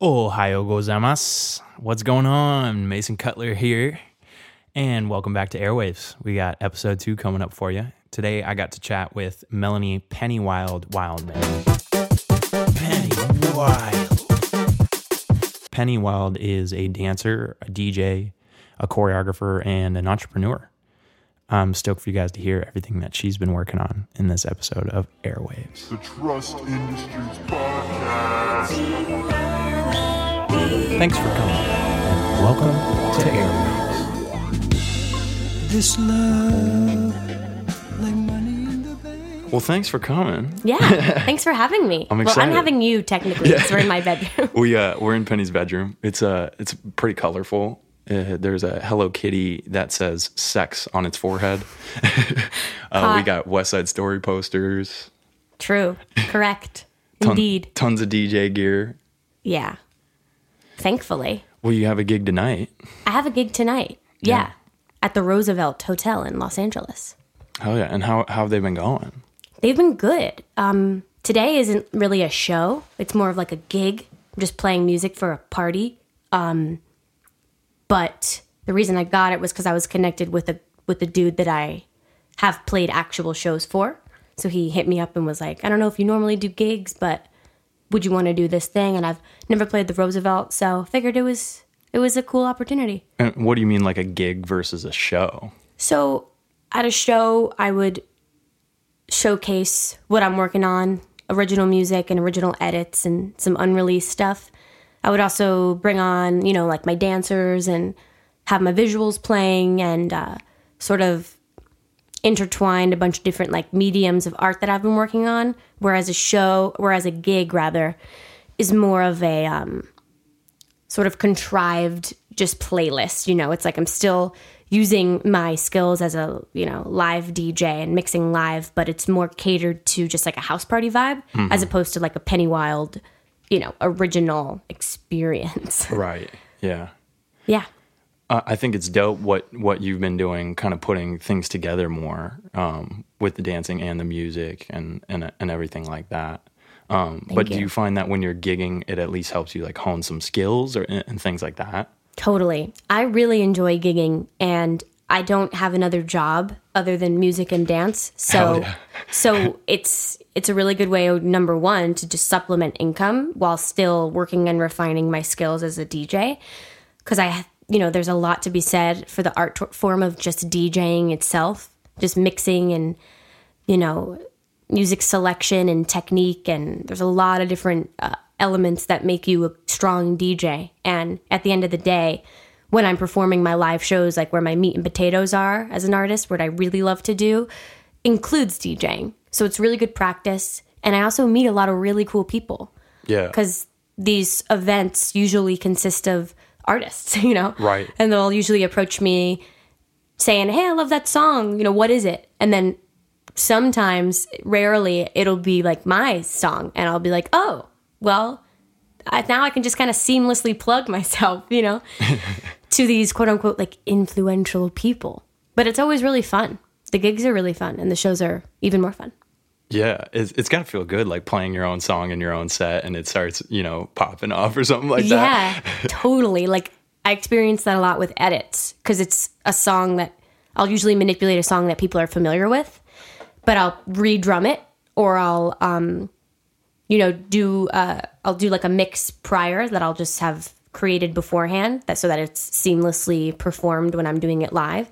Ohayo gozaimasu. What's going on? Mason Cutler here, and welcome back to Airwaves. We got episode 2 coming up for you. Today, I got to chat with Melanie Pennywild. Pennywild is a dancer, a DJ, a choreographer, and an entrepreneur. I'm stoked for you guys to hear everything that she's been working on in this episode of Airwaves. The Trust Industries Podcast. Thanks for coming, and welcome to Airwaves. This love, like money in the bank. Well, thanks for coming. Yeah, thanks for having me. I'm excited. Well, I'm having you, technically, because we're in my bedroom. We're in Penny's bedroom. It's pretty colorful. There's a Hello Kitty that says sex on its forehead. We got West Side Story posters. True, correct, indeed. Tons of DJ gear. Yeah. Thankfully. Well, you have a gig tonight. I have a gig tonight. Yeah. At the Roosevelt Hotel in Los Angeles. Oh, yeah. And how have they been going? They've been good. Today isn't really a show. It's more of like a gig. I'm just playing music for a party. But the reason I got it was because I was connected with a dude that I have played actual shows for. So he hit me up and was like, I don't know if you normally do gigs, but would you want to do this thing? And I've never played the Roosevelt, so figured it was a cool opportunity. And what do you mean, like a gig versus a show? So at a show, I would showcase what I'm working on, original music and original edits and some unreleased stuff. I would also bring on, like my dancers and have my visuals playing and sort of intertwined a bunch of different like mediums of art that I've been working on, whereas a gig rather is more of a sort of contrived just playlist. It's like I'm still using my skills as a live DJ and mixing live, but it's more catered to just like a house party vibe as opposed to like a Pennywild original experience. Right. Yeah. I think it's dope what you've been doing, kind of putting things together more with the dancing and the music and everything like that. But do you find that when you're gigging, it at least helps you like hone some skills and things like that? Totally. I really enjoy gigging, and I don't have another job other than music and dance. So, yeah. So it's a really good way, number one, to just supplement income while still working and refining my skills as a DJ, because there's a lot to be said for the art form of just DJing itself, just mixing and, music selection and technique. And there's a lot of different elements that make you a strong DJ. And at the end of the day, when I'm performing my live shows, like where my meat and potatoes are as an artist, what I really love to do includes DJing. So it's really good practice. And I also meet a lot of really cool people. Yeah. Because these events usually consist of artists, right? And they'll usually approach me saying, "Hey, I love that song. What is it?" And then sometimes, rarely, it'll be like my song, and I'll be like, "Oh, well, now I can just kind of seamlessly plug myself, to these quote unquote like influential people." But it's always really fun. The gigs are really fun, and the shows are even more fun. Yeah, it's got to feel good, like playing your own song in your own set, and it starts, popping off or something like that. Yeah, totally. Like, I experience that a lot with edits, because it's a song that I'll usually manipulate a song that people are familiar with, but I'll re-drum it, or I'll, I'll do like a mix prior that I'll just have created beforehand, so that it's seamlessly performed when I'm doing it live.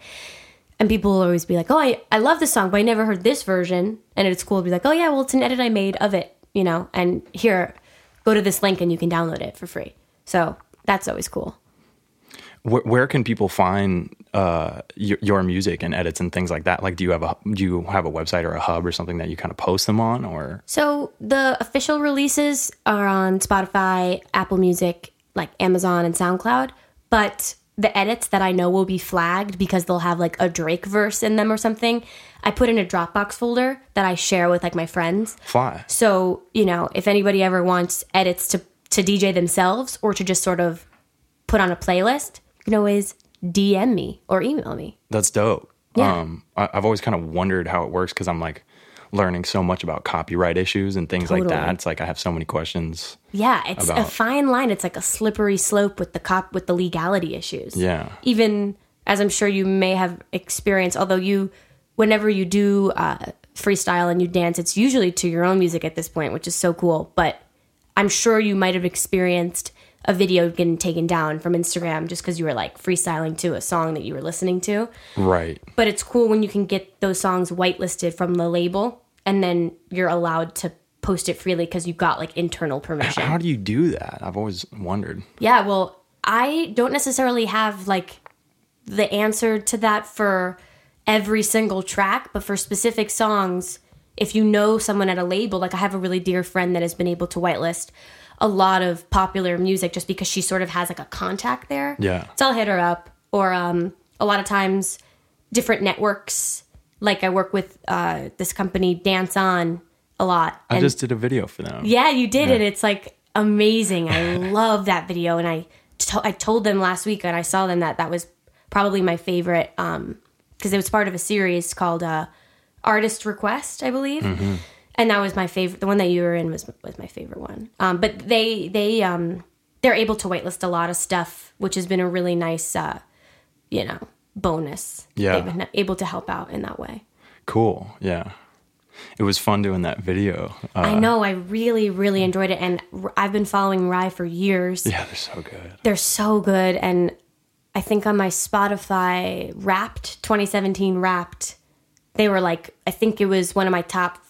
And people will always be like, "Oh, I love this song, but I never heard this version." And it's cool to be like, "Oh, yeah, well, it's an edit I made of it, and here, go to this link and you can download it for free." So that's always cool. Where can people find your music and edits and things like that? Like, do you have a website or a hub or something that you kind of post them on? Or so the official releases are on Spotify, Apple Music, like Amazon and SoundCloud, but the edits that I know will be flagged because they'll have like a Drake verse in them or something, I put in a Dropbox folder that I share with like my friends. Fly. So, if anybody ever wants edits to DJ themselves or to just sort of put on a playlist, you can always DM me or email me. That's dope. Yeah. I've always kind of wondered how it works, because I'm like, learning so much about copyright issues and things like that. It's like I have so many questions. Yeah, it's a fine line. It's like a slippery slope with the legality issues. Yeah. Even as I'm sure you may have experienced, although whenever you do freestyle and you dance, it's usually to your own music at this point, which is so cool. But I'm sure you might have experienced a video getting taken down from Instagram just because you were like freestyling to a song that you were listening to. Right. But it's cool when you can get those songs whitelisted from the label and then you're allowed to post it freely because you got like internal permission. How do you do that? I've always wondered. Yeah, well, I don't necessarily have like the answer to that for every single track, but for specific songs, if you know someone at a label, like I have a really dear friend that has been able to whitelist a lot of popular music just because she sort of has like a contact there. Yeah. So I'll hit her up. Or a lot of times different networks, like I work with this company Dance On a lot. I just did a video for them. Yeah, you did. Yeah. And it's like amazing. I love that video. And I told them last week and I saw them that was probably my favorite because it was part of a series called Artist Request, I believe. Mm-hmm. And that was my favorite. The one that you were in was my favorite one. But they're able to whitelist a lot of stuff, which has been a really nice, bonus. Yeah. They've been able to help out in that way. Cool. Yeah. It was fun doing that video. I know. I really, really enjoyed it. And I've been following Rhye for years. Yeah, they're so good. They're so good. And I think on my Spotify Wrapped, 2017 Wrapped, they were like, I think it was one of my top.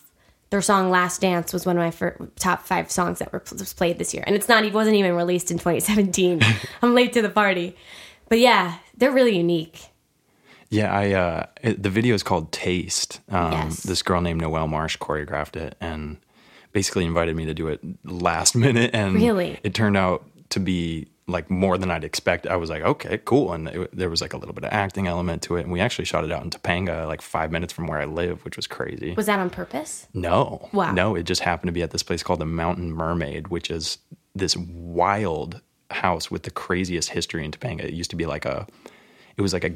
Their song "Last Dance" was one of my top 5 songs that was played this year, and it wasn't even released in 2017. I'm late to the party, but yeah, they're really unique. Yeah, the video is called "Taste." Yes. This girl named Noelle Marsh choreographed it, and basically invited me to do it last minute, and really, it turned out to be like more than I'd expect. I was like, okay, cool, and there was like a little bit of acting element to it, and we actually shot it out in Topanga, like 5 minutes from where I live, which was crazy. Was that on purpose? No. Wow. No, it just happened to be at this place called the Mountain Mermaid, which is this wild house with the craziest history in Topanga. It used to be like a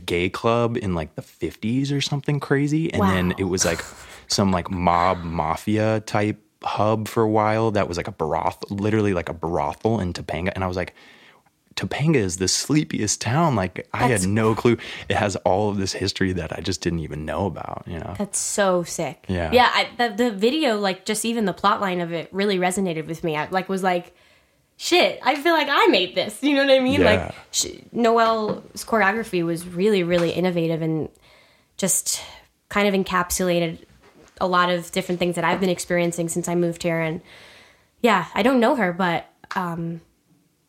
gay club in like the 50s or something crazy, and wow. Then it was like some like mafia type hub for a while that was like a brothel in Topanga, and I was like, Topanga is the sleepiest town. Like, I had no clue. It has all of this history that I just didn't even know about, you know? That's so sick. Yeah. Yeah, the video, like, just even the plot line of it really resonated with me. I, like, was like, shit, I feel like I made this. You know what I mean? Yeah. Like, Noelle's choreography was really, really innovative and just kind of encapsulated a lot of different things that I've been experiencing since I moved here. And, yeah, I don't know her, but...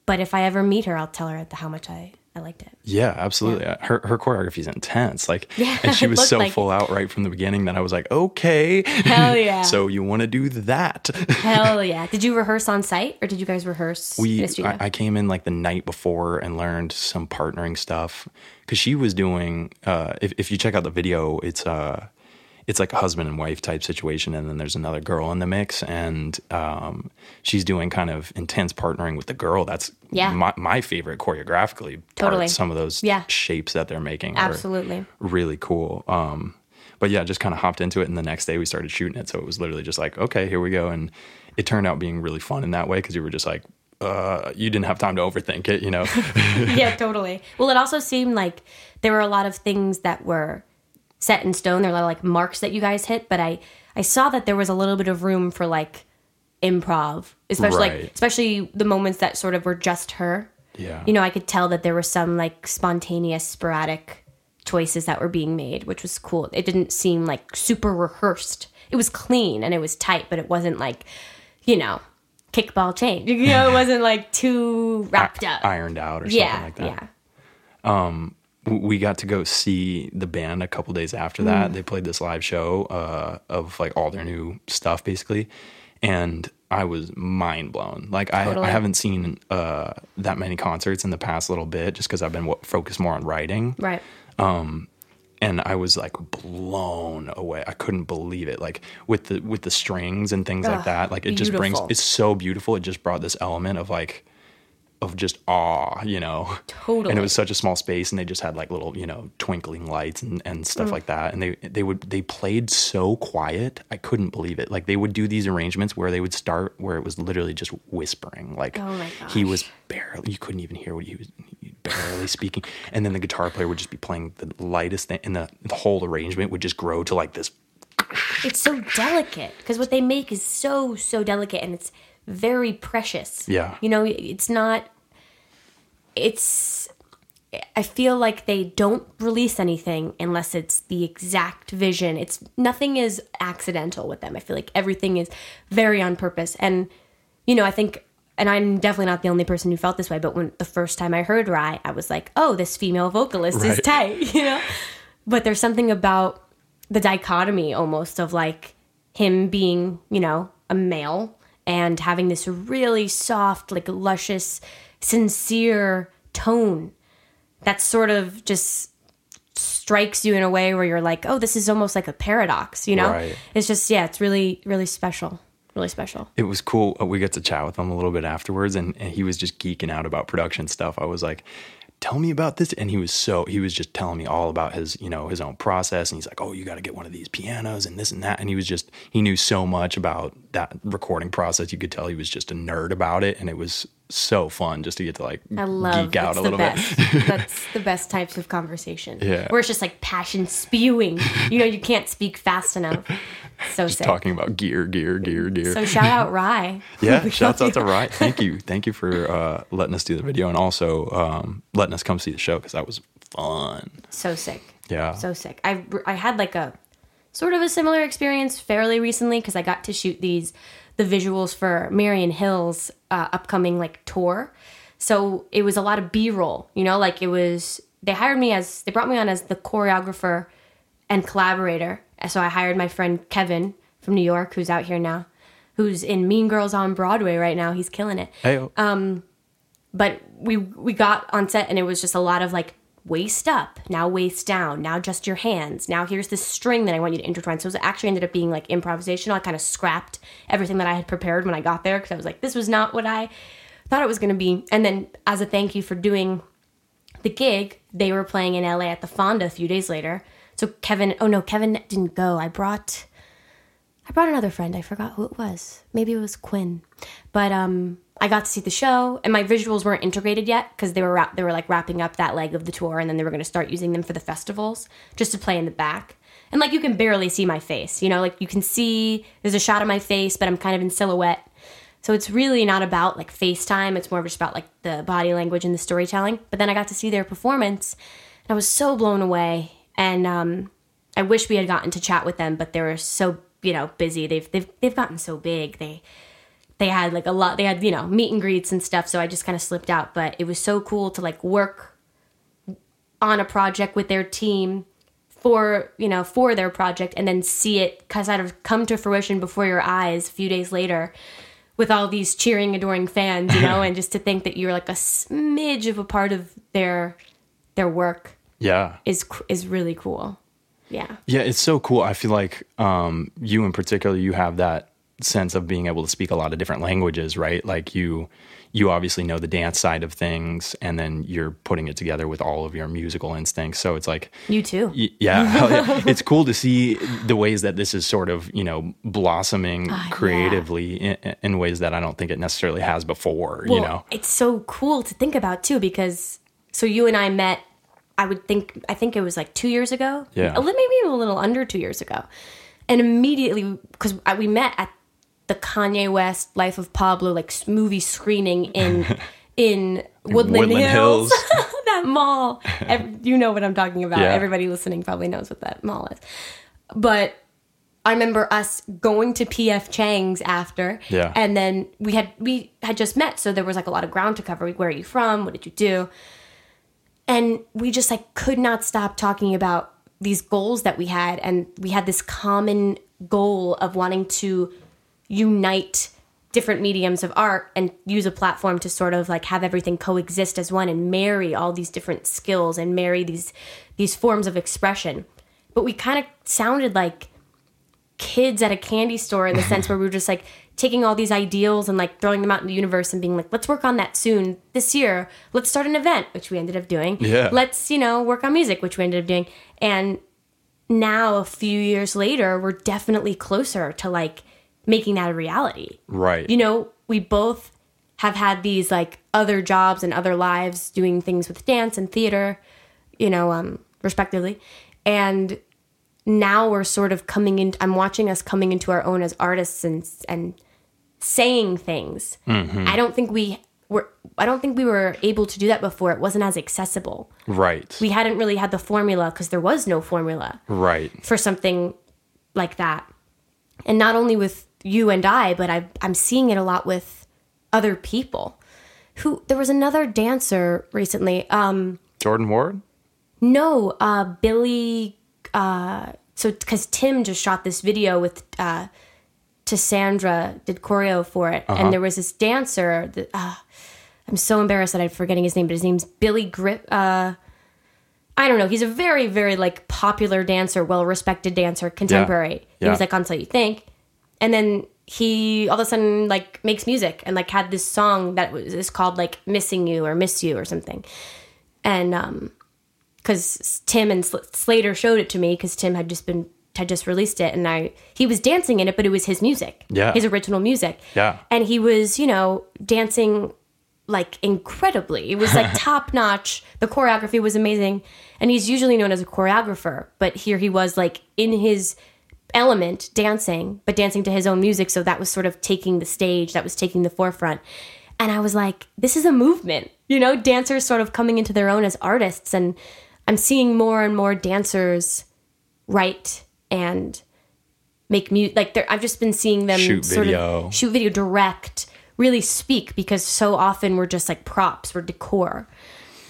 But if I ever meet her, I'll tell her how much I liked it. Yeah, absolutely. Yeah. Her choreography is intense. Like, yeah, and she was so full out right from the beginning that I was like, okay. Hell yeah. So you want to do that. Hell yeah. Did you rehearse on site or did you guys rehearse in a studio? I came in like the night before and learned some partnering stuff. Because she was doing, if you check out the video, it's like a husband and wife type situation, and then there's another girl in the mix, and she's doing kind of intense partnering with the girl. That's my favorite choreographically. Totally. Some of those shapes that they're making are really cool. But yeah, just kind of hopped into it, and the next day we started shooting it, so it was literally just like, okay, here we go, and it turned out being really fun in that way because you were just like, you didn't have time to overthink it, you know? Yeah, totally. Well, it also seemed like there were a lot of things that were set in stone. There are a lot of like marks that you guys hit, but I saw that there was a little bit of room for like improv, especially right. Like especially the moments that sort of were just her. Yeah, you know, I could tell that there were some like spontaneous, sporadic choices that were being made, which was cool. It didn't seem like super rehearsed. It was clean and it was tight, but it wasn't like, you know, kickball change. You know, it wasn't like too wrapped up, ironed out, or something like that. Yeah. We got to go see the band a couple days after that. They played this live show of like all their new stuff, basically, and I was mind blown. Like, totally. I haven't seen that many concerts in the past little bit, just because I've been focused more on writing, right? And I was like blown away. I couldn't believe it. Like with the strings and things like that. Like it just brings. It's so beautiful. It just brought this element of like of just awe, you know. Totally. And it was such a small space, and they just had like little, you know, twinkling lights and stuff like that. And they played so quiet, I couldn't believe it. Like, they would do these arrangements where they would start where it was literally just whispering. Like, oh my gosh. He was barely, you couldn't even hear what he was barely speaking. And then the guitar player would just be playing the lightest thing, and the whole arrangement would just grow to like this. It's so delicate, because what they make is so, so delicate, and it's very precious. Yeah. You know, it's not... It's, I feel like they don't release anything unless it's the exact vision. It's, nothing is accidental with them. I feel like everything is very on purpose. And, you know, I think, and I'm definitely not the only person who felt this way, but when the first time I heard Rhye, I was like, oh, this female vocalist is tight, you know? But there's something about the dichotomy almost of like him being, you know, a male and having this really soft, like luscious, sincere tone that sort of just strikes you in a way where you're like, oh, this is almost like a paradox, you know? Right. It's just, yeah, it's really, really special. Really special. It was cool. We got to chat with him a little bit afterwards, and he was just geeking out about production stuff. I was like, tell me about this. And he was just telling me all about his, you know, his own process. And he's like, oh, you got to get one of these pianos and this and that. And he knew so much about that recording process. You could tell he was just a nerd about it. And it was so fun just to get to like geek out a little bit. That's the best types of conversation. Yeah. Where it's just like passion spewing. You know, you can't speak fast enough. So just sick. Talking about gear. So shout out Rhye. Yeah, shouts out to Rhye. Thank you for letting us do the video, and also letting us come see the show, because that was fun. So sick. Yeah. So sick. I had like a sort of a similar experience fairly recently, because I got to shoot the visuals for Marian Hill's upcoming like tour. So it was a lot of B-roll, you know, like it was, they brought me on as the choreographer and collaborator. So I hired my friend Kevin from New York, who's out here now, who's in Mean Girls on Broadway right now. He's killing it. Hey. But we got on set, and it was just a lot of like waist up, now waist down, now just your hands. Now here's this string that I want you to intertwine. So it actually ended up being like improvisational. I kind of scrapped everything that I had prepared when I got there, because I was like, this was not what I thought it was going to be. And then as a thank you for doing the gig, they were playing in LA at the Fonda a few days later. So Kevin didn't go. I brought another friend. I forgot who it was. Maybe it was Quinn. But I got to see the show, and my visuals weren't integrated yet, because they were like wrapping up that leg of the tour, and then they were going to start using them for the festivals just to play in the back. And like, you can barely see my face, you know, like you can see there's a shot of my face, but I'm kind of in silhouette. So it's really not about like face time. It's more just about like the body language and the storytelling. But then I got to see their performance, and I was so blown away. And I wish we had gotten to chat with them, but they were so, you know, busy. They've gotten so big. They had like a lot. They had, you know, meet and greets and stuff. So I just kind of slipped out. But it was so cool to like work on a project with their team for their project, and then see it kind of come to fruition before your eyes a few days later with all these cheering, adoring fans, you know, and just to think that you're like a smidge of a part of their work. Yeah, is really cool. Yeah. Yeah, it's so cool. I feel like you in particular, you have that sense of being able to speak a lot of different languages, right? Like you obviously know the dance side of things, and then you're putting it together with all of your musical instincts. So it's like... You too. Yeah. It's cool to see the ways that this is sort of, you know, blossoming creatively in ways that I don't think it necessarily has before, well, you know? It's so cool to think about too, because... So you and I met... I think it was like 2 years ago. Yeah. Maybe a little under 2 years ago. And immediately, because we met at the Kanye West Life of Pablo like movie screening in Woodland Hills. That mall. You know what I'm talking about. Yeah. Everybody listening probably knows what that mall is. But I remember us going to P.F. Chang's after. Yeah. And then we had just met, so there was like a lot of ground to cover. Where are you from? What did you do? And we just like could not stop talking about these goals that we had. And we had this common goal of wanting to unite different mediums of art and use a platform to sort of like have everything coexist as one and marry all these different skills and marry these forms of expression. But we kind of sounded like kids at a candy store in the sense where we were just like, taking all these ideals and like throwing them out in the universe and being like, let's work on that soon this year. Let's start an event, which we ended up doing. Yeah. Let's, you know, work on music, which we ended up doing. And now a few years later, we're definitely closer to like making that a reality. Right. You know, we both have had these like other jobs and other lives doing things with dance and theater, you know, respectively. And now we're sort of coming in, I'm watching us coming into our own as artists and saying things. Mm-hmm. I don't think we were able to do that before. It wasn't as accessible. Right. We hadn't really had the formula because there was no formula. Right. For something like that. And not only with you and I, but I'm seeing it a lot with other people. Who, there was another dancer recently. Jordan Ward? No, Billy... so because Tim just shot this video with Tassandra did choreo for it, uh-huh. and there was this dancer that, I'm so embarrassed that I'm forgetting his name, but his name's Billy Grip. I don't know, he's a very, very like popular dancer, well-respected dancer, contemporary. He was like on So You Think, and then he all of a sudden like makes music and like had this song that is called like Missing You or Miss You or something. And because Tim and Slater showed it to me, because Tim had just released it, and he was dancing in it, but it was his music, his original music, and he was, you know, dancing like incredibly. It was like top notch. The choreography was amazing, and he's usually known as a choreographer, but here he was like in his element dancing, but dancing to his own music. So that was sort of taking the stage, that was taking the forefront. And I was like, this is a movement, you know, dancers sort of coming into their own as artists. And I'm seeing more and more dancers write and make music. Like, I've just been seeing them shoot video, direct, really speak, because so often we're just like props, we're decor.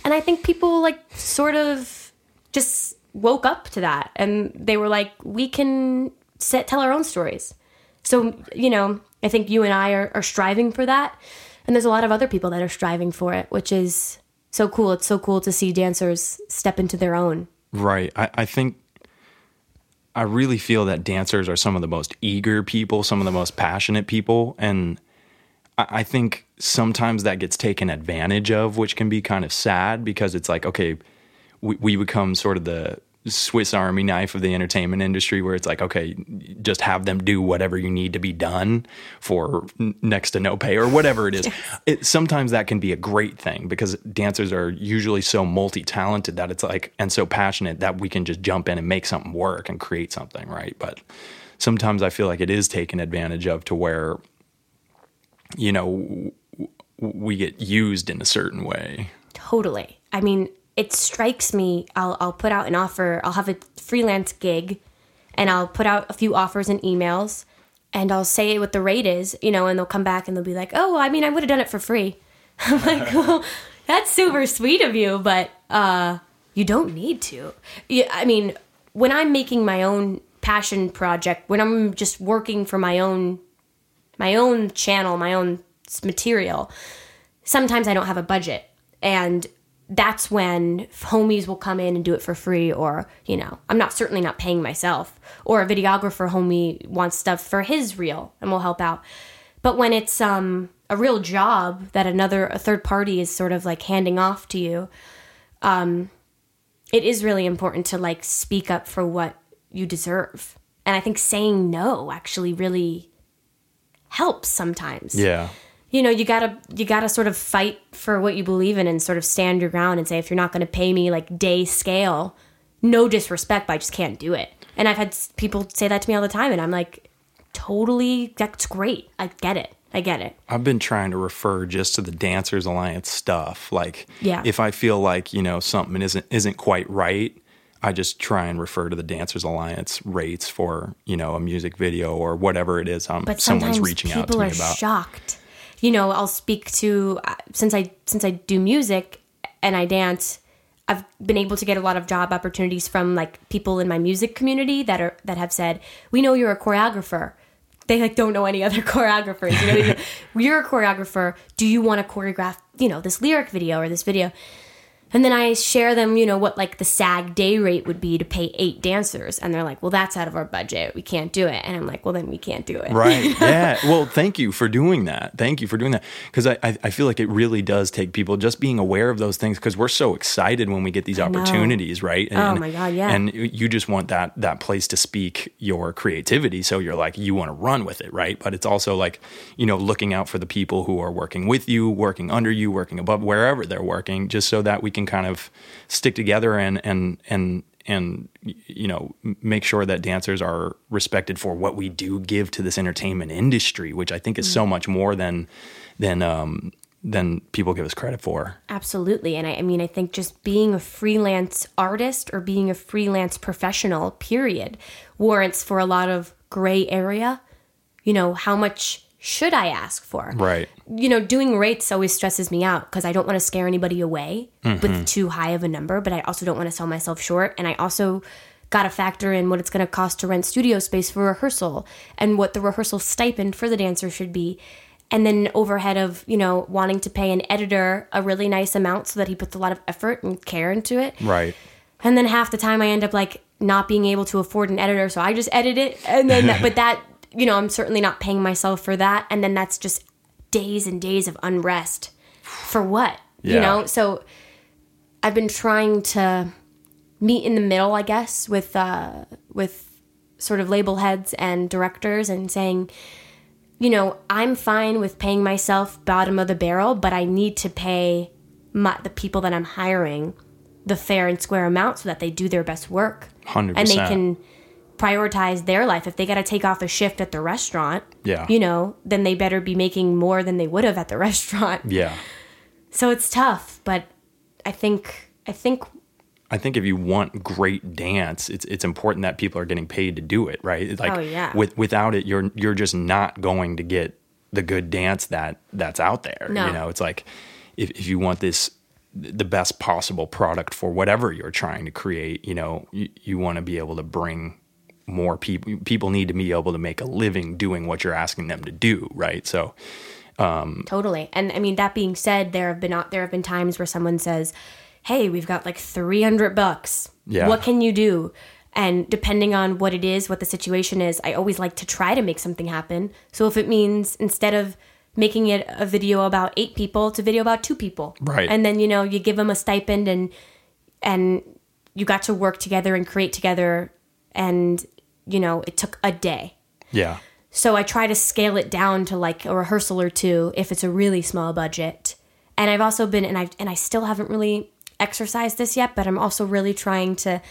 And I think people like sort of just woke up to that, and they were like, we can tell our own stories. So, you know, I think you and I are striving for that. And there's a lot of other people that are striving for it, which is so cool. It's so cool to see dancers step into their own. Right. I think I really feel that dancers are some of the most eager people, some of the most passionate people. And I think sometimes that gets taken advantage of, which can be kind of sad, because it's like, okay, we become sort of the Swiss Army knife of the entertainment industry, where it's like, okay, just have them do whatever you need to be done for next to no pay or whatever it is. Sometimes that can be a great thing, because dancers are usually so multi-talented that it's like, and so passionate that we can just jump in and make something work and create something, right? But sometimes I feel like it is taken advantage of, to where, you know, we get used in a certain way. Totally. I mean, it strikes me, I'll put out an offer, I'll have a freelance gig, and I'll put out a few offers and emails, and I'll say what the rate is, you know, and they'll come back and they'll be like, oh, I mean, I would have done it for free. I'm like, well, that's super sweet of you, but you don't need to. I mean, when I'm making my own passion project, when I'm just working for my own channel, my own material, sometimes I don't have a budget, and that's when homies will come in and do it for free, or, you know, I'm certainly not paying myself, or a videographer homie wants stuff for his reel and will help out. But when it's a real job that a third party is sort of like handing off to you, it is really important to like speak up for what you deserve. And I think saying no actually really helps sometimes. Yeah. You know, you gotta sort of fight for what you believe in, and sort of stand your ground and say, if you're not going to pay me like day scale, no disrespect, but I just can't do it. And I've had people say that to me all the time, and I'm like, totally, that's great. I get it. I've been trying to refer just to the Dancers Alliance stuff. Like, if I feel like, you know, something isn't quite right, I just try and refer to the Dancers Alliance rates for, you know, a music video or whatever it is. But someone's reaching out to me about. People are shocked. You know, I'll speak to, since I do music and I dance, I've been able to get a lot of job opportunities from like people in my music community that have said, we know you're a choreographer. They like don't know any other choreographers. You know, you're a choreographer. Do you want to choreograph, you know, this lyric video or this video? And then I share them, you know, what like the SAG day rate would be to pay 8 dancers. And they're like, well, that's out of our budget. We can't do it. And I'm like, well, then we can't do it. Right. Yeah. Well, thank you for doing that. Thank you for doing that. Because I feel like it really does take people just being aware of those things, because we're so excited when we get these opportunities, right? And, oh my God, yeah. And you just want that place to speak your creativity. So you're like, you want to run with it, right? But it's also like, you know, looking out for the people who are working with you, working under you, working above, wherever they're working, just so that we can kind of stick together and you know, make sure that dancers are respected for what we do give to this entertainment industry, which I think is so much more than people give us credit for. Absolutely. And I mean, I think just being a freelance artist or being a freelance professional, period, warrants for a lot of gray area. You know, how much should I ask for? Right. You know, doing rates always stresses me out because I don't want to scare anybody away with too high of a number, but I also don't want to sell myself short. And I also got to factor in what it's going to cost to rent studio space for rehearsal and what the rehearsal stipend for the dancer should be. And then overhead of, you know, wanting to pay an editor a really nice amount so that he puts a lot of effort and care into it. Right. And then half the time I end up like not being able to afford an editor, so I just edit it. And then, but that... You know, I'm certainly not paying myself for that. And then that's just days and days of unrest for what, you know? So I've been trying to meet in the middle, I guess, with sort of label heads and directors and saying, you know, I'm fine with paying myself bottom of the barrel, but I need to pay the people that I'm hiring the fair and square amount so that they do their best work. 100%. And they can prioritize their life. If they got to take off a shift at the restaurant, you know, then they better be making more than they would have at the restaurant. Yeah. So it's tough, but I think if you want great dance, it's important that people are getting paid to do it, right? Like, without it, you're just not going to get the good dance that's out there. No. You know, it's like if you want the best possible product for whatever you're trying to create, you know, you want to be able to bring more people need to be able to make a living doing what you're asking them to do, right? So totally. And I mean, that being said, there have been times where someone says, hey, we've got like $300, what can you do? And depending on what it is, what the situation is, I always like to try to make something happen. So if it means instead of making it a video about 8 people, it's a video about 2 people, right? And then, you know, you give them a stipend and you got to work together and create together. And, you know, it took a day. Yeah. So I try to scale it down to like a rehearsal or 2 if it's a really small budget. And I've also been, and I still haven't really exercised this yet, but I'm also really trying to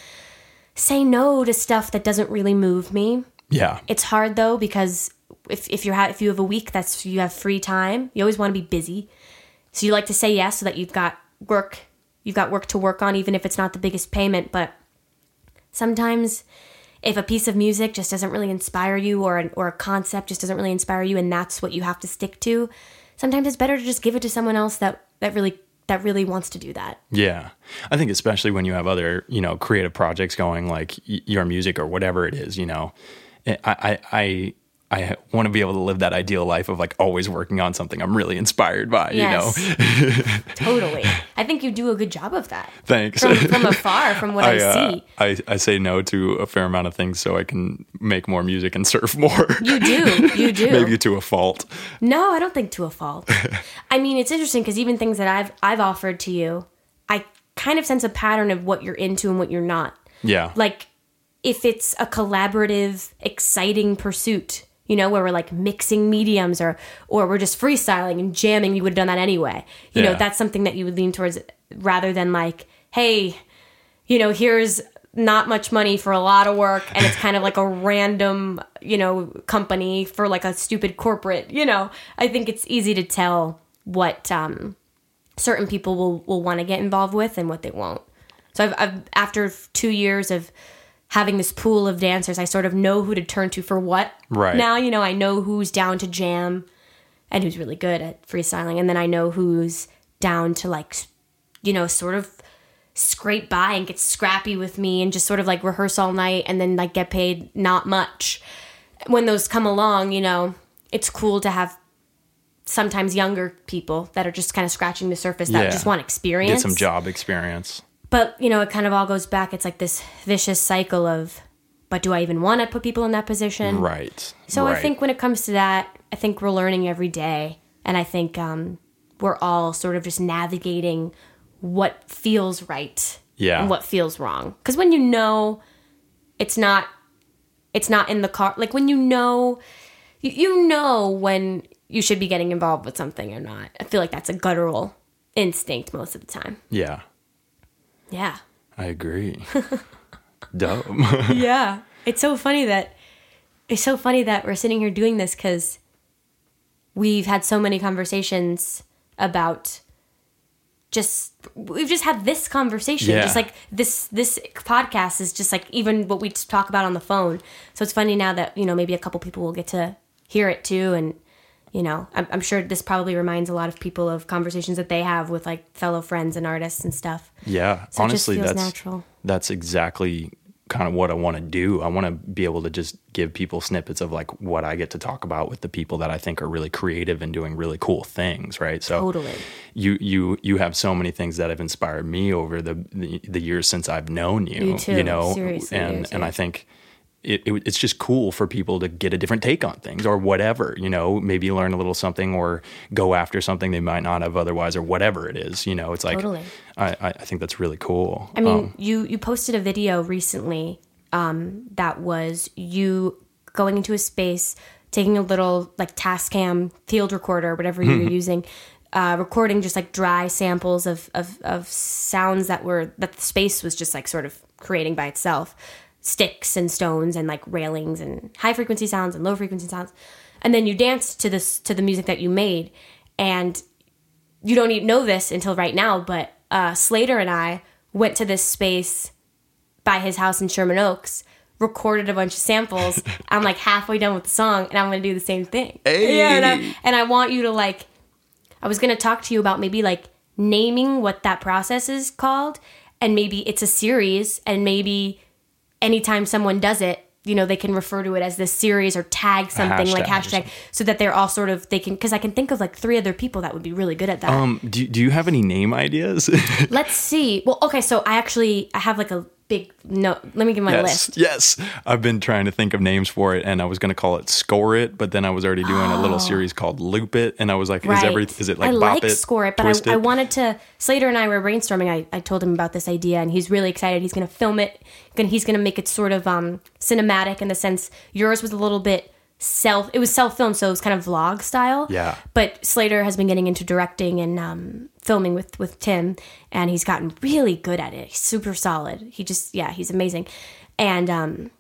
say no to stuff that doesn't really move me. Yeah. It's hard though, because if you have a week you have free time, you always want to be busy. So you like to say yes so that you've got work to work on, even if it's not the biggest payment. But sometimes if a piece of music just doesn't really inspire you, or a concept just doesn't really inspire you, and that's what you have to stick to, sometimes it's better to just give it to someone else that really wants to do that. Yeah. I think especially when you have other, you know, creative projects going, like your music or whatever it is, you know, I want to be able to live that ideal life of like always working on something I'm really inspired by, you know? Totally. I think you do a good job of that. Thanks. From afar, from what I see. I say no to a fair amount of things so I can make more music and surf more. You do. Maybe to a fault. No, I don't think to a fault. I mean, it's interesting because even things that I've offered to you, I kind of sense a pattern of what you're into and what you're not. Yeah. Like if it's a collaborative, exciting pursuit, you know, where we're like mixing mediums or we're just freestyling and jamming, you would have done that anyway. You know, that's something that you would lean towards rather than like, hey, you know, here's not much money for a lot of work. And it's kind of like a random, you know, company for like a stupid corporate, you know. I think it's easy to tell what certain people will want to get involved with and what they won't. So I've after 2 years of having this pool of dancers, I sort of know who to turn to for what. Right. Now, you know, I know who's down to jam and who's really good at freestyling. And then I know who's down to like, you know, sort of scrape by and get scrappy with me and just sort of like rehearse all night and then like get paid not much. When those come along, you know, it's cool to have sometimes younger people that are just kind of scratching the surface that just want experience. Get some job experience. But, you know, it kind of all goes back. It's like this vicious cycle of, but do I even want to put people in that position? Right. So I think when it comes to that, I think we're learning every day. And I think we're all sort of just navigating what feels right and what feels wrong. Because when you know it's not in the car, like when you know, you know when you should be getting involved with something or not. I feel like that's a guttural instinct most of the time. Yeah. Yeah. I agree. Dumb. Yeah. It's so funny that we're sitting here doing this because we've had so many conversations about we've just had this conversation. Yeah. Just like this podcast is just like even what we talk about on the phone. So it's funny now that, you know, maybe a couple people will get to hear it too. And, you know, I'm sure this probably reminds a lot of people of conversations that they have with like fellow friends and artists and stuff. Yeah. So honestly, that's exactly kind of what I want to do. I want to be able to just give people snippets of like what I get to talk about with the people that I think are really creative and doing really cool things, right? So totally. You have so many things that have inspired me over the years since I've known you. You too. You know, seriously, and I think it's just cool for people to get a different take on things or whatever, you know, maybe learn a little something or go after something they might not have otherwise or whatever it is, you know, it's like, totally. I think that's really cool. I mean, you posted a video recently that was you going into a space, taking a little like Tascam field recorder, whatever you were using, recording just like dry samples of sounds that the space was just like sort of creating by itself. Sticks and stones and like railings and high frequency sounds and low frequency sounds, and then you danced to the music that you made, and you don't even know this until right now. But Slater and I went to this space by his house in Sherman Oaks, recorded a bunch of samples. I'm like halfway done with the song, and I'm gonna do the same thing. Hey. Yeah, and I want you to like. I was gonna talk to you about maybe like naming what that process is called, and maybe it's a series, and maybe. Anytime someone does it, you know, they can refer to it as this series or tag something like hashtag so that they're all sort of, they can, because I can think of like 3 other people that would be really good at that. Do you have any name ideas? Let's see. Well, okay. So I have like a big note. Let me give my list. Yes. I've been trying to think of names for it, and I was going to call it Score It, but then I was already doing a little series called Loop It. And I was like, is it like I Bop It? I like Score It, but I wanted to, Slater and I were brainstorming. I told him about this idea, and he's really excited. He's going to film it. He's going to make it sort of cinematic in the sense yours was a little bit it was self-filmed, so it was kind of vlog style. Yeah. But Slater has been getting into directing and filming with Tim, and he's gotten really good at it. He's super solid. He just, he's amazing. And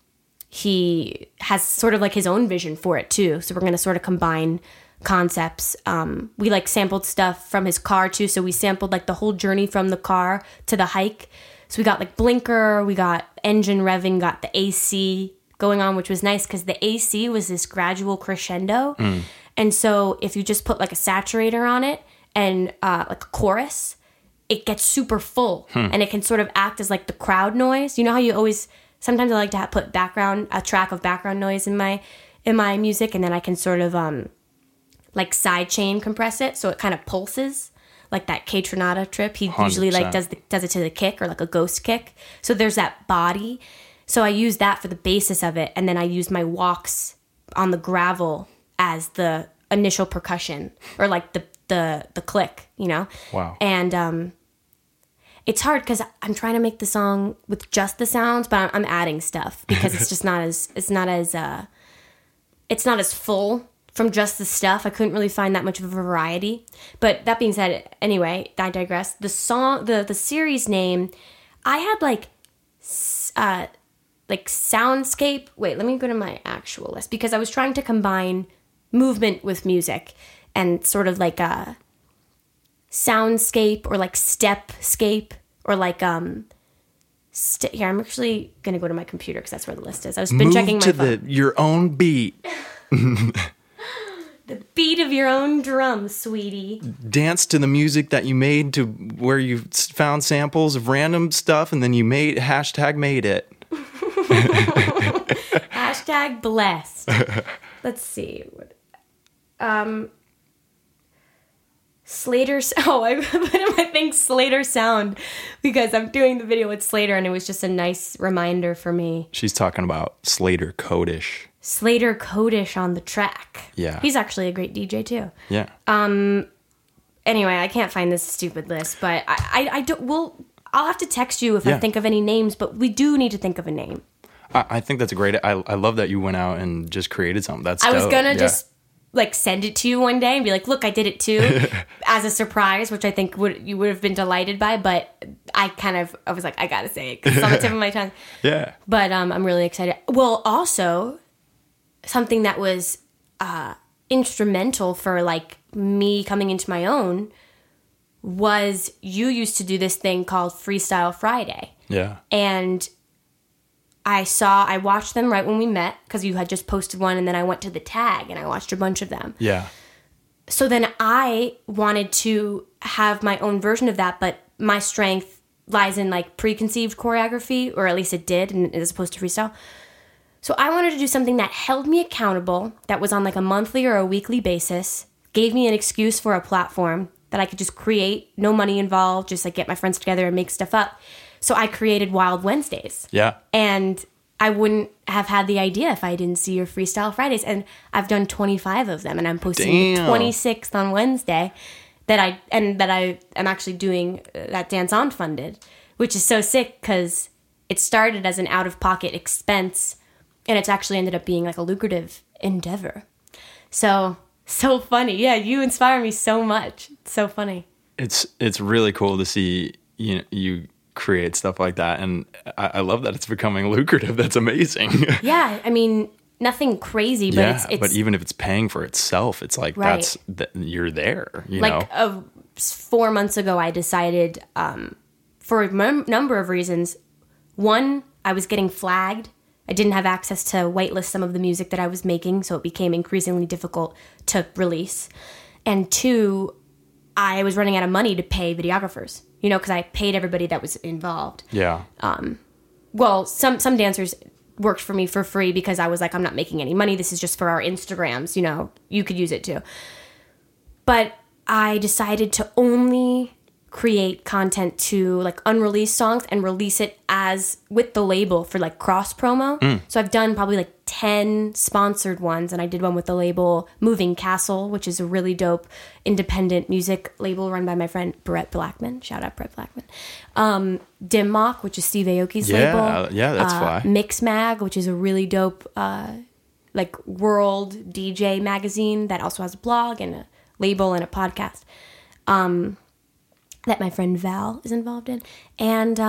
he has sort of like his own vision for it too. So we're going to sort of combine concepts. We like sampled stuff from his car too. So we sampled like the whole journey from the car to the hike. So we got like Blinker, we got engine revving, got the AC going on, which was nice because the AC was this gradual crescendo. Mm. And so if you just put like a saturator on it and like a chorus, it gets super full and it can sort of act as like the crowd noise. You know how you always, sometimes I like to put a track of background noise in my music, and then I can sort of like sidechain compress it so it kind of pulses. Like that K Tronada trip, he 100%. Usually like does it to the kick or like a ghost kick. So there's that body. So I use that for the basis of it, and then I use my walks on the gravel as the initial percussion or like the click, you know. Wow. And it's hard because I'm trying to make the song with just the sounds, but I'm adding stuff because it's just not as full. From just the stuff, I couldn't really find that much of a variety. But that being said, anyway, I digress. The song, the series name, I had like soundscape. Wait, let me go to my actual list because I was trying to combine movement with music and sort of like a soundscape or like stepscape or like Here, I'm actually gonna go to my computer because that's where the list is. I've been checking my phone. Your own beat. The beat of your own drum, sweetie. Dance to the music that you made, to where you found samples of random stuff, and then you made #made it. #blessed. Let's see. Slater's, oh, I put in my thing Slater Sound because I'm doing the video with Slater, and it was just a nice reminder for me. She's talking about Slater Kodish. Slater Kodish on the track. Yeah. He's actually a great DJ too. Yeah. Anyway, I can't find this stupid list, but I don't, we'll, I'll have to text you if I think of any names, but we do need to think of a name. I think that's a great, I love that you went out and just created something. That's dope. I was going to just like send it to you one day and be like, look, I did it too, as a surprise, which I think you would have been delighted by, but I was like, I gotta say it because it's on the tip of my tongue. Yeah. But I'm really excited. Well, also something that was instrumental for like me coming into my own was you used to do this thing called Freestyle Friday. Yeah. And I watched them right when we met because you had just posted one, and then I went to the tag and I watched a bunch of them. Yeah. So then I wanted to have my own version of that, but my strength lies in like preconceived choreography, or at least it did, and as opposed to freestyle. So I wanted to do something that held me accountable, that was on like a monthly or a weekly basis, gave me an excuse for a platform that I could just create, no money involved, just like get my friends together and make stuff up. So I created Wild Wednesdays. Yeah. And I wouldn't have had the idea if I didn't see your Freestyle Fridays. And I've done 25 of them, and I'm posting the 26th on Wednesday that I am actually doing that Dance On funded, which is so sick because it started as an out-of-pocket expense, and it's actually ended up being like a lucrative endeavor. So funny. Yeah, you inspire me so much. It's so funny. It's really cool to see you create stuff like that, and I love that it's becoming lucrative. That's amazing. Yeah, I mean, nothing crazy, but yeah, it's but even if it's paying for itself, it's like right. You're there. You like know? 4 months ago, I decided for a number of reasons. One, I was getting flagged. I didn't have access to whitelist some of the music that I was making, so it became increasingly difficult to release. And two, I was running out of money to pay videographers. Because I paid everybody that was involved. Yeah. Well, some dancers worked for me for free because I was like, I'm not making any money. This is just for our Instagrams. You could use it too. But I decided to only create content to like unreleased songs and release it as with the label for like cross promo. So I've done probably like 10 sponsored ones, and I did one with the label Moving Castle, which is a really dope independent music label run by my friend Brett Blackman. Shout out Brett Blackman. Dim Mock, which is Steve Aoki's label. Yeah, that's fly. Mix Mag, which is a really dope like world DJ magazine that also has a blog and a label and a podcast. That my friend Val is involved in. And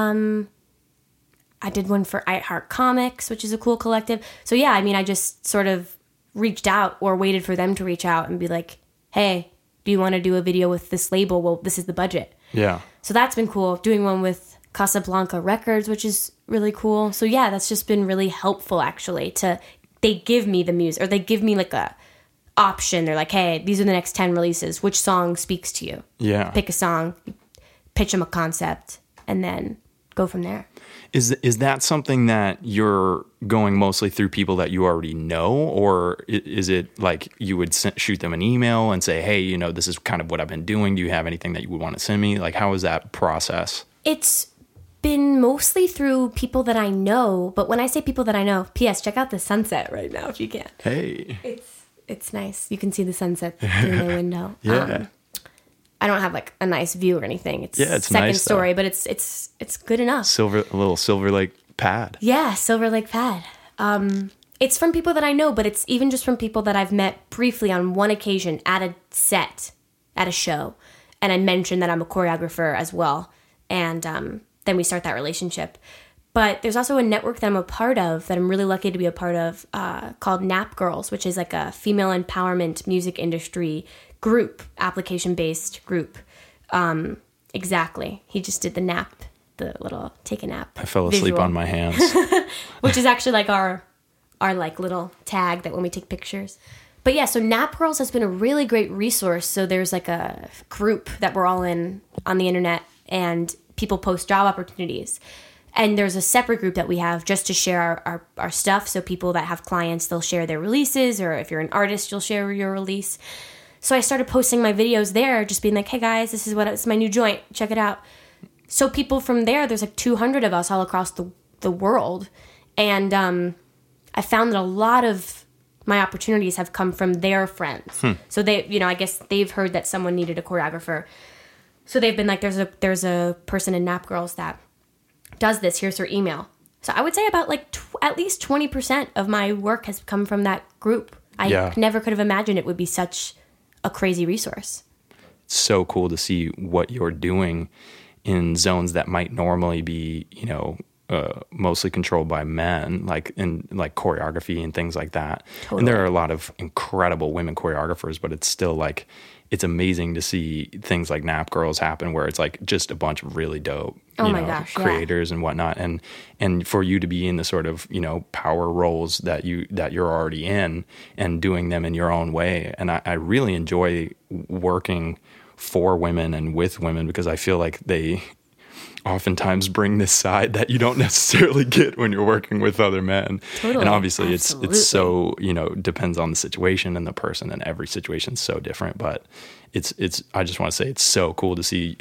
I did one for I Heart Comics, which is a cool collective. So yeah, I mean, I just sort of reached out or waited for them to reach out and be like, hey, do you want to do a video with this label? Well, this is the budget. Yeah. So that's been cool. Doing one with Casablanca Records, which is really cool. So yeah, that's just been really helpful actually they give me the music, or they give me like a option. They're like, hey, these are the next 10 releases. Which song speaks to you? Yeah. Pick a song. Pitch them a concept, and then go from there. Is that something that you're going mostly through people that you already know, or is it like you would shoot them an email and say, hey, this is kind of what I've been doing. Do you have anything that you would want to send me? Like, how is that process? It's been mostly through people that I know, but when I say people that I know, P.S., check out the sunset right now if you can. Hey. It's nice. You can see the sunset through the window. Yeah. I don't have like a nice view or anything. It's second nice, story, but it's good enough. Silver Lake pad. Yeah, Silver Lake pad. It's from people that I know, but it's even just from people that I've met briefly on one occasion at a set, at a show, and I mentioned that I'm a choreographer as well, and then we start that relationship. But there's also a network that I'm a part of, that I'm really lucky to be a part of, called Nap Girls, which is like a female empowerment music industry group, application-based group. Exactly. He just did the little take a nap. I fell asleep visual. On my hands. Which is actually like our like little tag that when we take pictures. But yeah, so Nap Girls has been a really great resource. So there's like a group that we're all in on the internet, and people post job opportunities. And there's a separate group that we have just to share our stuff. So people that have clients, they'll share their releases, or if you're an artist, you'll share your release. So I started posting my videos there, just being like, hey guys, this is what it's my new joint. Check it out. So people from there, there's like 200 of us all across the world. And I found that a lot of my opportunities have come from their friends. So they, you know, I guess they've heard that someone needed a choreographer. So they've been like, there's a person in Nap Girls that does this. Here's her email. So I would say about like at least 20% of my work has come from that group. I never could have imagined it would be such a crazy resource. It's so cool to see what you're doing in zones that might normally be, you know, mostly controlled by men, like in like choreography and things like that. Totally. And there are a lot of incredible women choreographers, but it's still like, it's amazing to see things like Nap Girls happen where it's like just a bunch of really dope creators and whatnot. And for you to be in the sort of, you know, power roles that you're already in and doing them in your own way. And I really enjoy working for women and with women because I feel like they oftentimes bring this side that you don't necessarily get when you're working with other men. Totally. And obviously it's so, you know, depends on the situation and the person, and every situation's so different, but it's I just want to say it's so cool to see.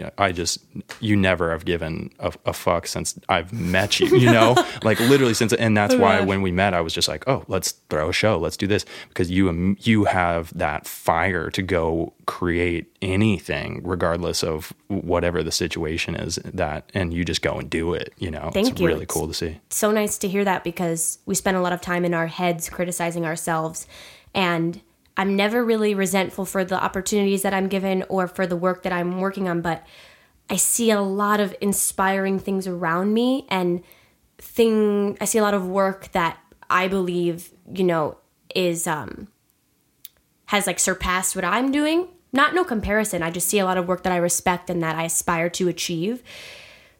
You never have given a fuck since I've met you, you know, like literally since, and that's why when we met, I was just like, oh, let's throw a show. Let's do this, because you have that fire to go create anything regardless of whatever the situation is and you just go and do it, you know. Thank you. Really cool to see. So nice to hear that, because we spend a lot of time in our heads criticizing ourselves, and I'm never really resentful for the opportunities that I'm given or for the work that I'm working on, but I see a lot of inspiring things around me, and I see a lot of work that I believe, you know, is has like surpassed what I'm doing. No comparison. I just see a lot of work that I respect and that I aspire to achieve.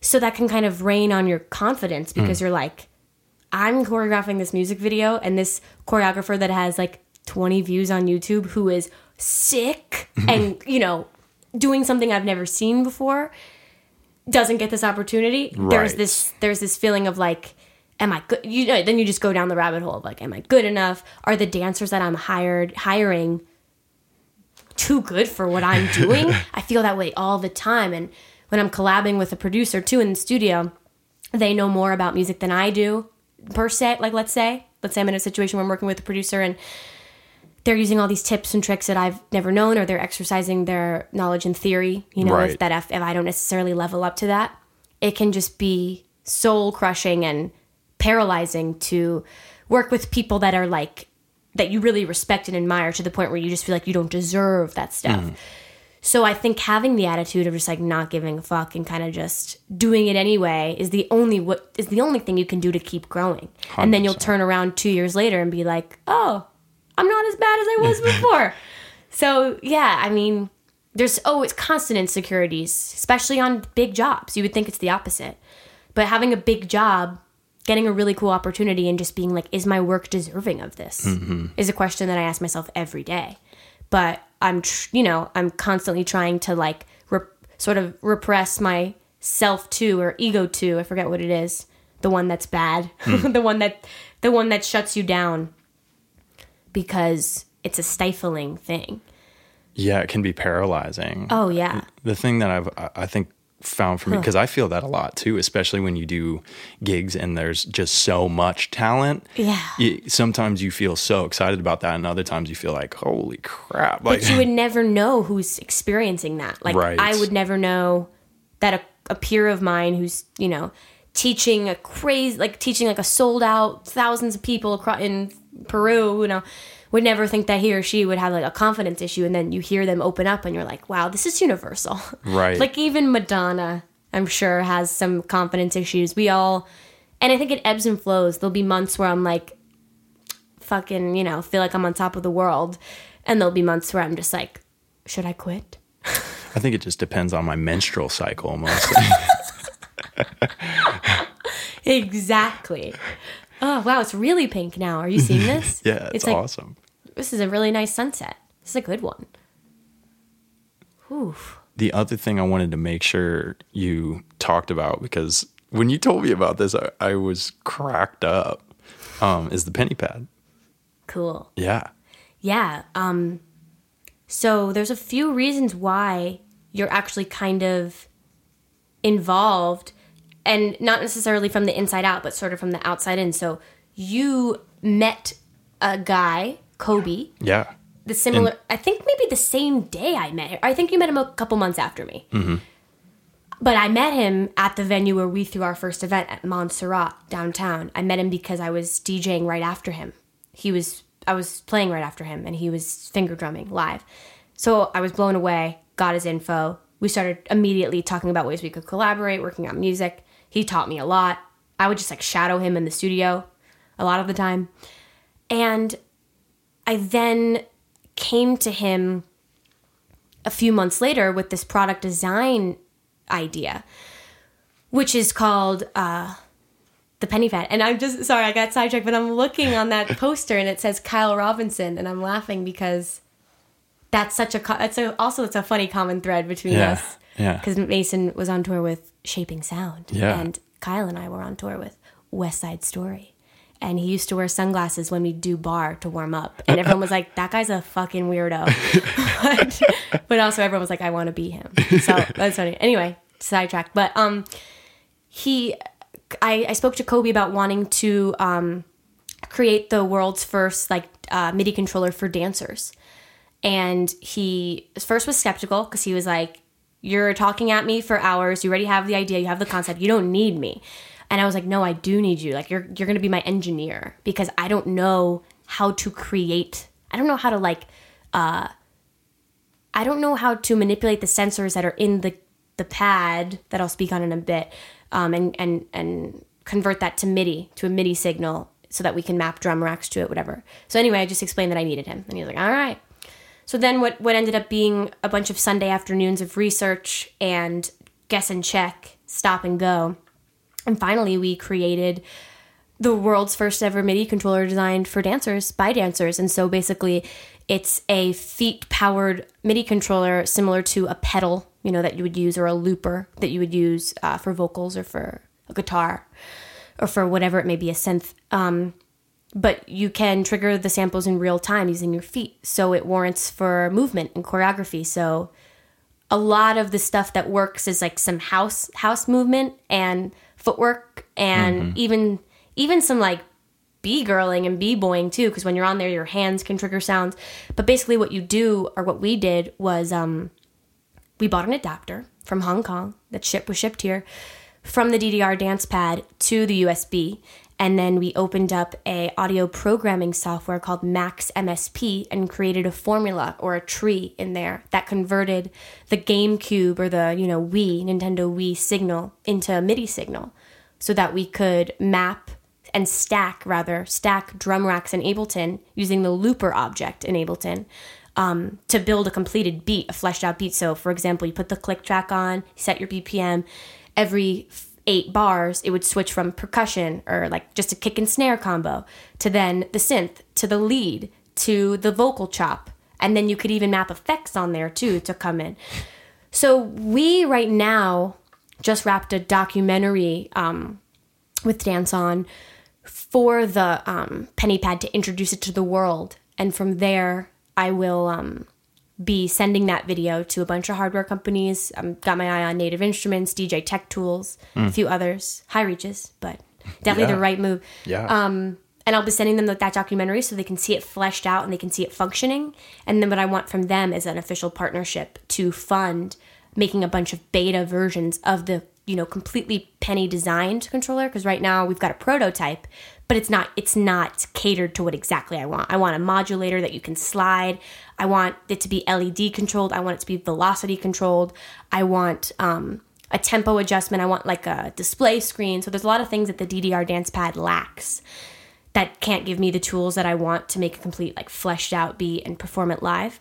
So that can kind of rain on your confidence, because you're like, I'm choreographing this music video, and this choreographer that has like 20 views on YouTube, who is sick and, you know, doing something I've never seen before, doesn't get this opportunity. Right. There's this feeling of like, am I good? You know, then you just go down the rabbit hole of like, am I good enough? Are the dancers that I'm hiring too good for what I'm doing? I feel that way all the time. And when I'm collabing with a producer too in the studio, they know more about music than I do per se. Like, let's say I'm in a situation where I'm working with a producer and they're using all these tips and tricks that I've never known, or they're exercising their knowledge and theory, you know, right. if I don't necessarily level up to that, it can just be soul crushing and paralyzing to work with people that are like, that you really respect and admire, to the point where you just feel like you don't deserve that stuff. So I think having the attitude of just like not giving a fuck and kind of just doing it anyway is the only thing you can do to keep growing. 100%. And then you'll turn around 2 years later and be like, oh, I'm not as bad as I was before. So, yeah, I mean, it's constant insecurities, especially on big jobs. You would think it's the opposite. But having a big job, getting a really cool opportunity, and just being like, is my work deserving of this? Is a question that I ask myself every day. But I'm constantly trying to like sort of repress myself too, or ego too. I forget what it is. The one that's bad, the one that shuts you down, because it's a stifling thing. Yeah, it can be paralyzing. Oh, yeah. The thing that I think found for me, because I feel that a lot too, especially when you do gigs and there's just so much talent. Yeah. Sometimes you feel so excited about that, and other times you feel like, holy crap. Like, but you would never know who's experiencing that. Like, right. I would never know that a peer of mine who's, you know, teaching a sold out thousands of people across in Peru, you know, would never think that he or she would have like a confidence issue, and then you hear them open up and you're like, wow, this is universal. Right. Like, even Madonna, I'm sure, has some confidence issues. And I think it ebbs and flows. There'll be months where I'm like, fucking, you know, feel like I'm on top of the world, and there'll be months where I'm just like, should I quit? I think it just depends on my menstrual cycle mostly. Exactly. Oh, wow, it's really pink now. Are you seeing this? Yeah, it's like, awesome. This is a really nice sunset. This is a good one. Oof. The other thing I wanted to make sure you talked about, because when you told me about this, I was cracked up, is the penny pad. Cool. Yeah. Yeah. So there's a few reasons why you're actually kind of involved, and not necessarily from the inside out, but sort of from the outside in. So you met a guy, Kobe. Yeah. The similar, I think maybe the same day I met him. I think you met him a couple months after me. Mm-hmm. But I met him at the venue where we threw our first event at Montserrat downtown. I met him because I was DJing right after him. I was playing right after him, and he was finger drumming live. So I was blown away, got his info. We started immediately talking about ways we could collaborate, working on music. He taught me a lot. I would just like shadow him in the studio a lot of the time. And I then came to him a few months later with this product design idea, which is called the Penny Fat. And I'm just sorry, I got sidetracked, but I'm looking on that poster and it says Kyle Robinson, and I'm laughing because that's such a it's a funny common thread between us. Yeah. Because Mason was on tour with Shaping Sound, and Kyle and I were on tour with West Side Story, and he used to wear sunglasses when we do bar to warm up, and everyone was like, "That guy's a fucking weirdo," but also everyone was like, "I want to be him." So that's funny. Anyway. Sidetracked, but I spoke to Kobe about wanting to create the world's first like MIDI controller for dancers, and he first was skeptical because he was like, "You're talking at me for hours. You already have the idea. You have the concept. You don't need me." And I was like, "No, I do need you. Like you're gonna be my engineer because I don't know how to create. I don't know how to I don't know how to manipulate the sensors that are in the pad that I'll speak on in a bit, and convert that to MIDI, to a MIDI signal so that we can map drum racks to it, whatever." So anyway, I just explained that I needed him, and he was like, "All right." So then what ended up being a bunch of Sunday afternoons of research and guess and check, stop and go. And finally, we created the world's first ever MIDI controller designed for dancers by dancers. And so basically it's a feet-powered MIDI controller similar to a pedal, that you would use, or a looper that you would use for vocals or for a guitar or for whatever it may be, a synth. But you can trigger the samples in real time using your feet. So it warrants for movement and choreography. So a lot of the stuff that works is like some house movement and footwork, and even some like B-girling and B-boying too, because when you're on there, your hands can trigger sounds. But basically what you do, or what we did, was... we bought an adapter from Hong Kong that was shipped here from the DDR dance pad to the USB. And then we opened up a audio programming software called Max MSP and created a formula or a tree in there that converted the GameCube or the, Wii, Nintendo Wii signal into a MIDI signal so that we could map and stack drum racks in Ableton using the looper object in Ableton. To build a completed beat, a fleshed out beat. So, for example, you put the click track on, set your BPM. Every 8 bars, it would switch from percussion or like just a kick and snare combo to then the synth, to the lead, to the vocal chop. And then you could even map effects on there too to come in. So we right now just wrapped a documentary with Dance On for the Penny Pad to introduce it to the world. And from there... I will be sending that video to a bunch of hardware companies. I've got my eye on Native Instruments, DJ Tech Tools, a few others, high reaches, but definitely the right move. Yeah. And I'll be sending them that documentary so they can see it fleshed out and they can see it functioning. And then what I want from them is an official partnership to fund making a bunch of beta versions of the completely Penny designed controller, because right now we've got a prototype. But it's not catered to what exactly I want. I want a modulator that you can slide. I want it to be LED controlled. I want it to be velocity controlled. I want a tempo adjustment. I want like a display screen. So there's a lot of things that the DDR dance pad lacks that can't give me the tools that I want to make a complete like fleshed out beat and perform it live.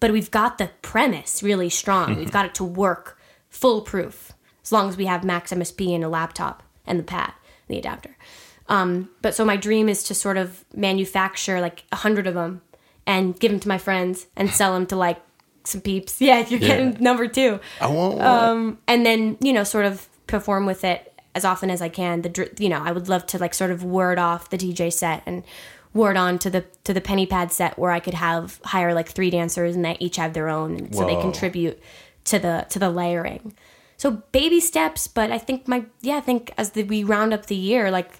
But we've got the premise really strong. We've got it to work foolproof as long as we have Max MSP and a laptop and the pad, the adapter. But so my dream is to sort of manufacture like 100 of them and give them to my friends and sell them to like some peeps. Yeah, if you're getting number 2. I want one. And then, sort of perform with it as often as I can. I would love to like sort of word off the DJ set and word on to the penny pad set where I could hire like 3 dancers and they each have their own. So they contribute to the layering. So baby steps, but I think as we round up the year, like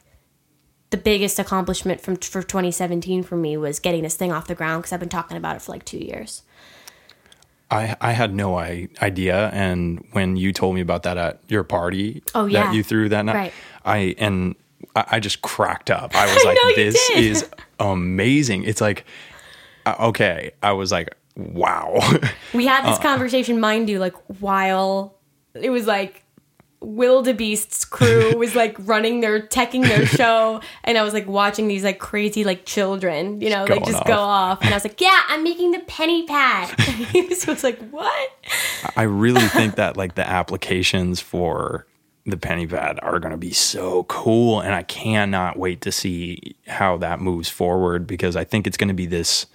the biggest accomplishment for 2017 for me was getting this thing off the ground, because I've been talking about it for like 2 years. I had no idea, and when you told me about that at your party that you threw that night, right. I just cracked up. I was like, "This is amazing!" It's like, okay, I was like, "Wow." We had this conversation, mind you, like while it was like Wildebeest's crew was like running teching their show, and I was like watching these like crazy like children, you know, like just go off, and I was like, "Yeah, I'm making the penny pad." So it's like, what? I really think that like the applications for the penny pad are going to be so cool, and I cannot wait to see how that moves forward, because I think it's going to be this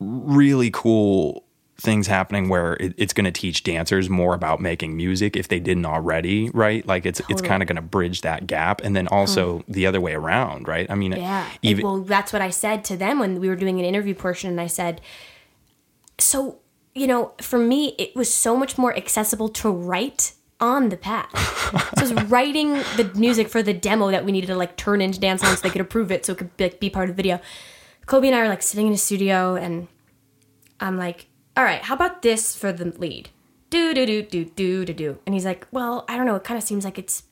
really cool things happening where it's going to teach dancers more about making music if they didn't already, right? Like it's kind of going to bridge that gap, and then also the other way around, right? I mean, that's what I said to them when we were doing an interview portion, and I said, so, you know, for me, it was so much more accessible to write on the pad. So I was writing the music for the demo that we needed to like turn into Dance On so they could approve it so it could be part of the video. Kobe and I were like sitting in the studio, and I'm like, all right, how about this for the lead? Do, do, do, do, do, do, do. And he's like, well, I don't know. It kind of seems like it's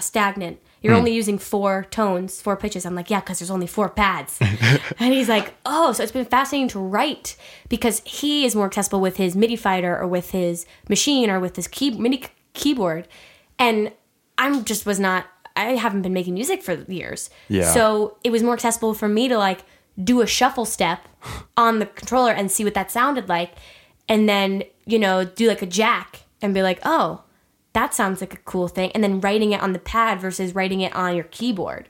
stagnant. You're only using 4 tones, 4 pitches. I'm like, yeah, because there's only 4 pads. And he's like, oh, so it's been fascinating to write, because he is more accessible with his MIDI fighter or with his machine or with his MIDI keyboard, and I haven't been making music for years, so it was more accessible for me to like do a shuffle step on the controller and see what that sounded like, and then, you know, do like a jack and be like, oh, that sounds like a cool thing, and then writing it on the pad versus writing it on your keyboard.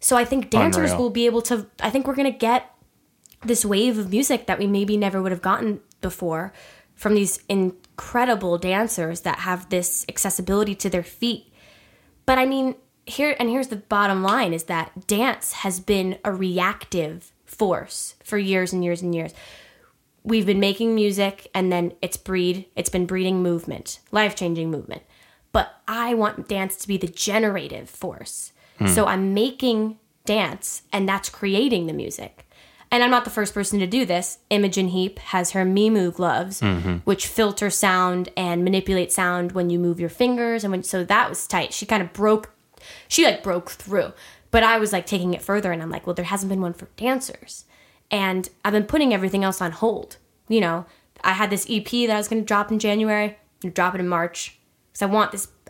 So I think dancers will be able to, I think we're going to get this wave of music that we maybe never would have gotten before from these incredible dancers that have this accessibility to their feet. But I mean, here's the bottom line, is that dance has been a reactive force for years and years and years. We've been making music, and then it's been breeding movement, life-changing movement. But I want dance to be the generative force. So I'm making dance, and that's creating the music. And I'm not the first person to do this. Imogen Heap has her Mimu gloves, which filter sound and manipulate sound when you move your fingers. So that was tight. She kind of broke through. But I was like taking it further, and I'm like, well, there hasn't been one for dancers. And I've been putting everything else on hold. You know, I had this EP that I was going to drop in January, and drop it in March. Because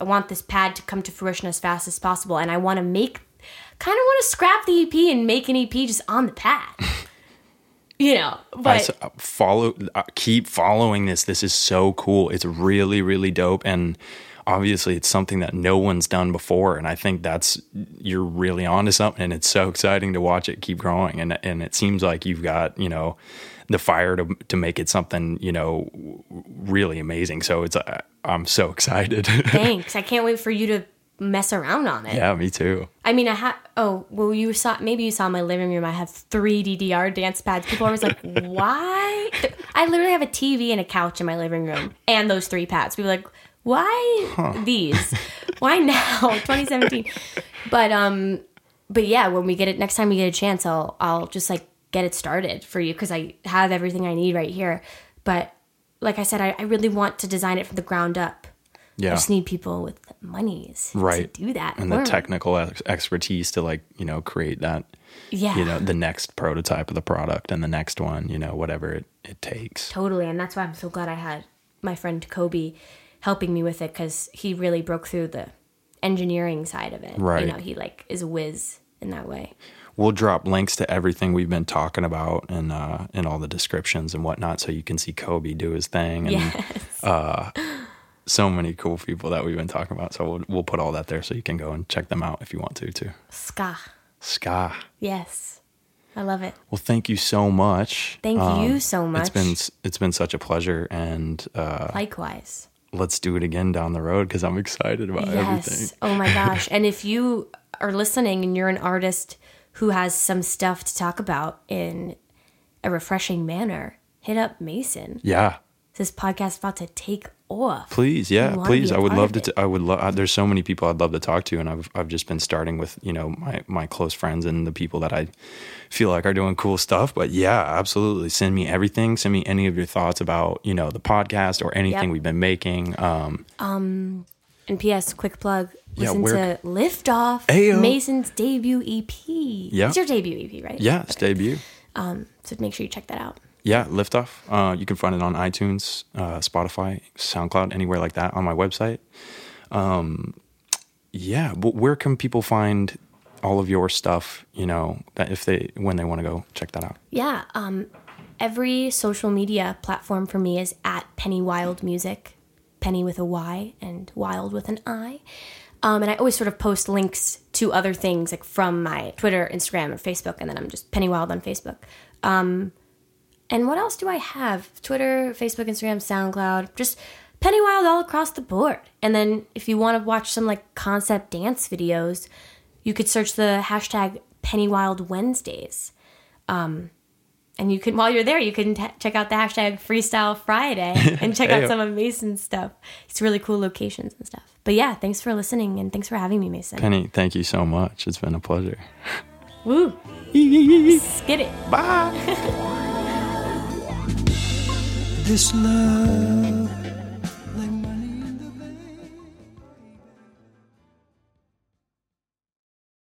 I want this pad to come to fruition as fast as possible. And I want to scrap the EP and make an EP just on the pad. You know, but keep following this. This is so cool. It's really, really dope. And obviously it's something that no one's done before. And I think you're really onto something, and it's so exciting to watch it keep growing. And it seems like you've got, you know, the fire to make it something, you know, really amazing. So I'm so excited. Thanks. I can't wait for you to mess around on it. Yeah, me too. I mean, maybe you saw my living room. I have 3 DDR dance pads. People are always like, why? I literally have a TV and a couch in my living room and those 3 pads. People are like, why these? Why now? 2017. But yeah, when we get it next time we get a chance, I'll just like get it started for you, because I have everything I need right here. But like I said, I really want to design it from the ground up. Yeah. I just need people with monies to do that. And the technical expertise to, like, you know, create that, you know, the next prototype of the product and the next one, you know, whatever it takes. Totally. And that's why I'm so glad I had my friend Kobe helping me with it, because he really broke through the engineering side of it. Right. You know, he, like, is a whiz in that way. We'll drop links to everything we've been talking about and all the descriptions and whatnot, so you can see Kobe do his thing. And, so many cool people that we've been talking about. So we'll put all that there, so you can go and check them out if you want to, too. Ska. Yes. I love it. Well, thank you so much. Thank you so much. It's been such a pleasure. And likewise. Let's do it again down the road, because I'm excited about everything. Oh, my gosh. And if you are listening and you're an artist who has some stuff to talk about in a refreshing manner, hit up Mason. Yeah. This podcast about to take off. Please, yeah, please. I would love to. There's so many people I'd love to talk to, and I've just been starting with, you know, my close friends and the people that I feel like are doing cool stuff. but yeah, absolutely. Send me everything. Send me any of your thoughts about, you know, the podcast or anything we've been making. And P.S. quick plug. Listen to Liftoff, Mason's debut EP. Yeah, it's your debut EP, right? Yeah, it's debut. So make sure you check that out. Yeah, Liftoff. You can find it on iTunes, Spotify, SoundCloud, anywhere like that, on my website. Yeah, but where can people find all of your stuff, you know, that when they want to go check that out? Yeah, every social media platform for me is at Pennywild Music, Penny with a Y and Wild with an I. And I always sort of post links to other things, like from my Twitter, Instagram, or Facebook, and then I'm just Pennywild on Facebook. And what else do I have? Twitter, Facebook, Instagram, SoundCloud, just Pennywild all across the board. And then if you want to watch some like concept dance videos, you could search the hashtag Pennywild Wednesdays. And you can, while you're there, you can check out the hashtag Freestyle Friday and check out some of Mason's stuff. It's really cool locations and stuff. But yeah, thanks for listening and thanks for having me, Mason. Penny, thank you so much. It's been a pleasure. Woo. Skid it. Bye. This love